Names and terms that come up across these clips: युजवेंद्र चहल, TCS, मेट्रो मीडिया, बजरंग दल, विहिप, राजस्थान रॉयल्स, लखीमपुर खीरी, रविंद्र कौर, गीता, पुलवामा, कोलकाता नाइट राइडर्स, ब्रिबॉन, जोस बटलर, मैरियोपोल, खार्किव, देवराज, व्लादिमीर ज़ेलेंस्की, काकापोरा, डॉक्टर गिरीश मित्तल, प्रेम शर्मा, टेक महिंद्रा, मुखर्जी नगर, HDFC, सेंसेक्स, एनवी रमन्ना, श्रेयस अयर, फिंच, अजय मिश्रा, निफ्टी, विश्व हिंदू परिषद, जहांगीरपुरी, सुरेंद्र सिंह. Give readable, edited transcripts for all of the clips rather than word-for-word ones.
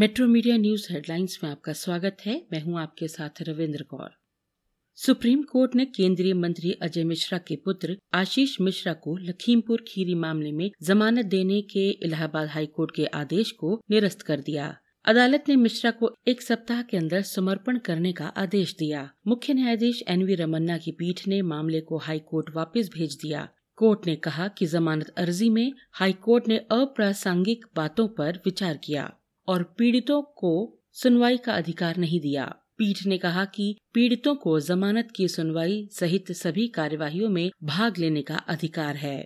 मेट्रो मीडिया news headlines में आपका स्वागत है। मैं हूं आपके साथ रविंद्र कौर। सुप्रीम कोर्ट ने केंद्रीय मंत्री अजय मिश्रा के पुत्र आशीष मिश्रा को लखीमपुर खीरी मामले में जमानत देने के इलाहाबाद हाई कोर्ट के आदेश को निरस्त कर दिया। अदालत ने मिश्रा को 1 सप्ताह के अंदर समर्पण करने का आदेश दिया। मुख्य न्यायाधीश एनवी रमन्ना की पीठ ने मामले को हाई कोर्ट वापस भेज दिया। कोर्ट ने कहा कि जमानत अर्जी में हाई कोर्ट ने अप्रासंगिक बातों पर विचार किया और पीड़ितों को सुनवाई का अधिकार नहीं दिया। पीठ ने कहा कि पीड़ितों को जमानत की सुनवाई सहित सभी कार्यवाहियों में भाग लेने का अधिकार है।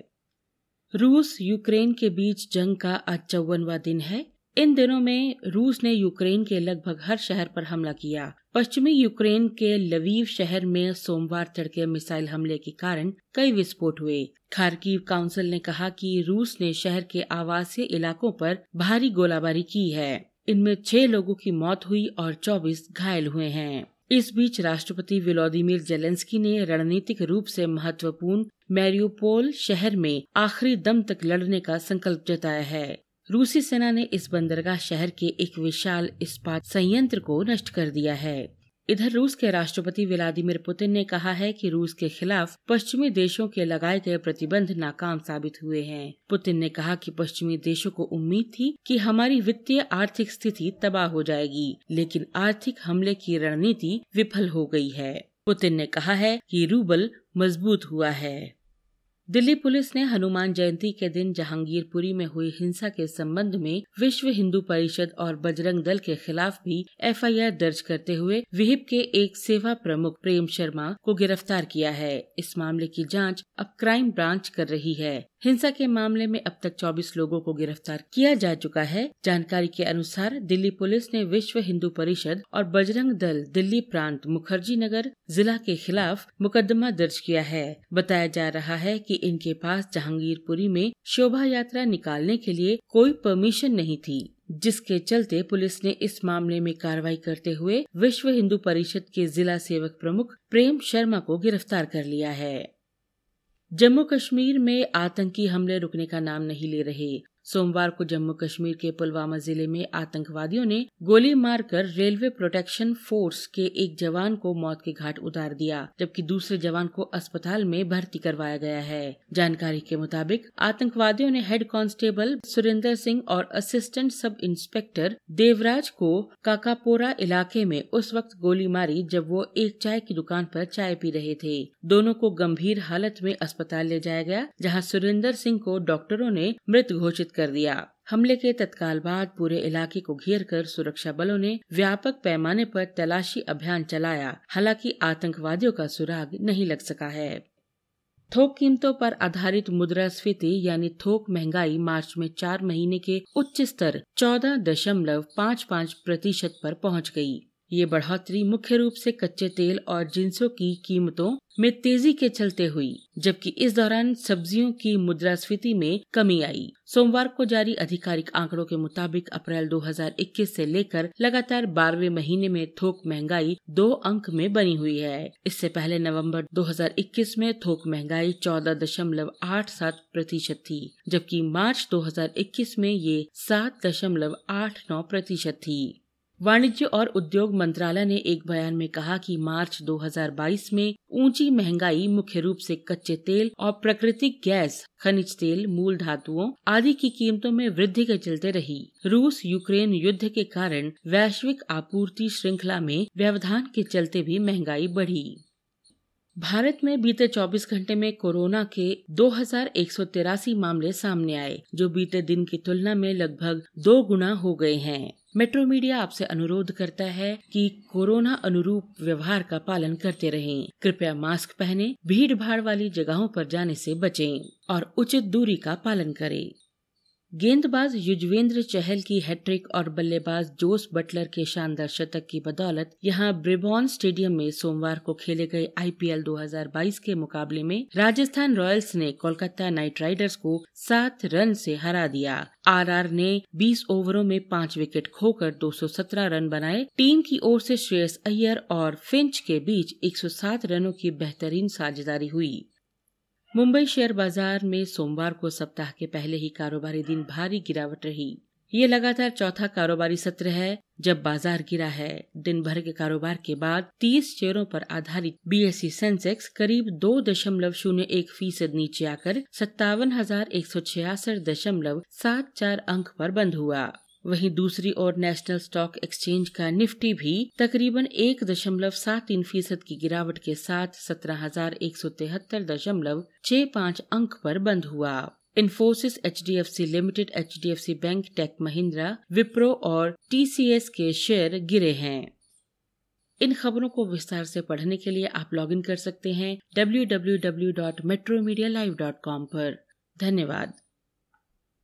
रूस यूक्रेन के बीच जंग का आज 54वां दिन है। इन दिनों में रूस ने यूक्रेन के लगभग हर शहर पर हमला किया। पश्चिमी यूक्रेन के लवीव शहर में सोमवार तड़के मिसाइल हमले के कारण कई विस्फोट हुए। खार्किव काउंसिल ने कहा कि रूस ने शहर के आवासीय इलाकों पर भारी गोलाबारी की है। इनमें 6 लोगों की मौत हुई और 24 घायल हुए हैं। इस बीच राष्ट्रपति व्लादिमीर ज़ेलेंस्की ने रणनीतिक रूप से महत्वपूर्ण मैरियोपोल शहर में आखिरी दम तक लड़ने का संकल्प जताया है। रूसी सेना ने इस बंदरगाह शहर के एक विशाल इस्पात संयंत्र को नष्ट कर दिया है। इधर रूस के राष्ट्रपति व्लादिमीर पुतिन ने कहा है कि रूस के खिलाफ पश्चिमी देशों के लगाए गए प्रतिबंध नाकाम साबित हुए हैं। पुतिन ने कहा कि पश्चिमी देशों को उम्मीद थी कि हमारी वित्तीय आर्थिक स्थिति तबाह हो जाएगी, लेकिन आर्थिक हमले की रणनीति विफल हो गई है। पुतिन ने कहा है कि रूबल मजबूत हुआ है। दिल्ली पुलिस ने हनुमान जयंती के दिन जहांगीरपुरी में हुई हिंसा के संबंध में विश्व हिंदू परिषद और बजरंग दल के खिलाफ भी एफआईआर दर्ज करते हुए विहिप के एक सेवा प्रमुख प्रेम शर्मा को गिरफ्तार किया है। इस मामले की जांच अब क्राइम ब्रांच कर रही है। हिंसा के मामले में अब तक 24 लोगों को गिरफ्तार किया जा चुका है। जानकारी के अनुसार दिल्ली पुलिस ने विश्व हिंदू परिषद और बजरंग दल दिल्ली प्रांत मुखर्जी नगर जिला के खिलाफ मुकदमा दर्ज किया है। बताया जा रहा है कि इनके पास जहांगीरपुरी में शोभा यात्रा निकालने के लिए कोई परमिशन नहीं थी, जिसके चलते पुलिस ने इस मामले में कार्रवाई करते हुए विश्व हिंदू परिषद के जिला सेवक प्रमुख प्रेम शर्मा को गिरफ्तार कर लिया है। जम्मू कश्मीर में आतंकी हमले रुकने का नाम नहीं ले रहे। सोमवार को जम्मू कश्मीर के पुलवामा जिले में आतंकवादियों ने गोली मारकर रेलवे प्रोटेक्शन फोर्स के एक जवान को मौत के घाट उतार दिया, जबकि दूसरे जवान को अस्पताल में भर्ती करवाया गया है। जानकारी के मुताबिक आतंकवादियों ने हेड कांस्टेबल सुरेंद्र सिंह और असिस्टेंट सब इंस्पेक्टर देवराज को काकापोरा इलाके में उस वक्त गोली मारी जब वो एक चाय की दुकान पर चाय पी रहे थे। दोनों को गंभीर हालत में अस्पताल ले जाया गया, जहाँ सुरेंद्र सिंह को डॉक्टरों ने मृत घोषित कर दिया। हमले के तत्काल बाद पूरे इलाके को घेरकर सुरक्षा बलों ने व्यापक पैमाने पर तलाशी अभियान चलाया, हालांकि आतंकवादियों का सुराग नहीं लग सका है। थोक कीमतों पर आधारित मुद्रास्फीति यानी थोक महंगाई मार्च में 4 महीने के उच्च स्तर 14.55% पर पहुंच गई। ये बढ़ोतरी मुख्य रूप से कच्चे तेल और जिंसों की कीमतों में तेजी के चलते हुई, जबकि इस दौरान सब्जियों की मुद्रास्फीति में कमी आई। सोमवार को जारी आधिकारिक आंकड़ों के मुताबिक अप्रैल 2021 से लेकर लगातार 12वें महीने में थोक महंगाई 2 अंक में बनी हुई है। इससे पहले नवंबर 2021 में थोक महंगाई 14.87% थी, जबकि मार्च 2021 में ये 7.89% थी। वाणिज्य और उद्योग मंत्रालय ने एक बयान में कहा कि मार्च 2022 में ऊंची महंगाई मुख्य रूप से कच्चे तेल और प्राकृतिक गैस, खनिज तेल, मूल धातुओं आदि की कीमतों में वृद्धि के चलते रही। रूस यूक्रेन युद्ध के कारण वैश्विक आपूर्ति श्रृंखला में व्यवधान के चलते भी महंगाई बढ़ी। भारत में बीते 24 घंटे में कोरोना के 2183 मामले सामने आए, जो बीते दिन की तुलना में लगभग 2 गुना हो गए हैं। मेट्रो मीडिया आपसे अनुरोध करता है कि कोरोना अनुरूप व्यवहार का पालन करते रहें। कृपया मास्क पहनें, भीड़ भाड़ वाली जगहों पर जाने से बचें और उचित दूरी का पालन करें। गेंदबाज युजवेंद्र चहल की हैट्रिक और बल्लेबाज जोस बटलर के शानदार शतक की बदौलत यहां ब्रिबॉन स्टेडियम में सोमवार को खेले गए आईपीएल 2022 के मुकाबले में राजस्थान रॉयल्स ने कोलकाता नाइट राइडर्स को 7 रन से हरा दिया। आरआर ने 20 ओवरों में 5 विकेट खोकर 217 रन बनाए। टीम की ओर से श्रेयस अयर और फिंच के बीच 107 रनों की बेहतरीन साझेदारी हुई। मुंबई शेयर बाजार में सोमवार को सप्ताह के पहले ही कारोबारी दिन भारी गिरावट रही। ये लगातार चौथा कारोबारी सत्र है जब बाजार गिरा है। दिन भर के कारोबार के बाद 30 शेयरों पर आधारित बीएसई सेंसेक्स करीब 2.01% नीचे आकर 57,166.74 अंक पर बंद हुआ। वहीं दूसरी ओर नेशनल स्टॉक एक्सचेंज का निफ्टी भी तकरीबन 1.73% की गिरावट के साथ 17,173.65 अंक पर बंद हुआ। Infosys, HDFC limited, HDFC bank, टेक महिंद्रा, Wipro और TCS के शेयर गिरे हैं। इन खबरों को विस्तार से पढ़ने के लिए आप लॉगिन कर सकते हैं www.metromedia.live.com पर। धन्यवाद।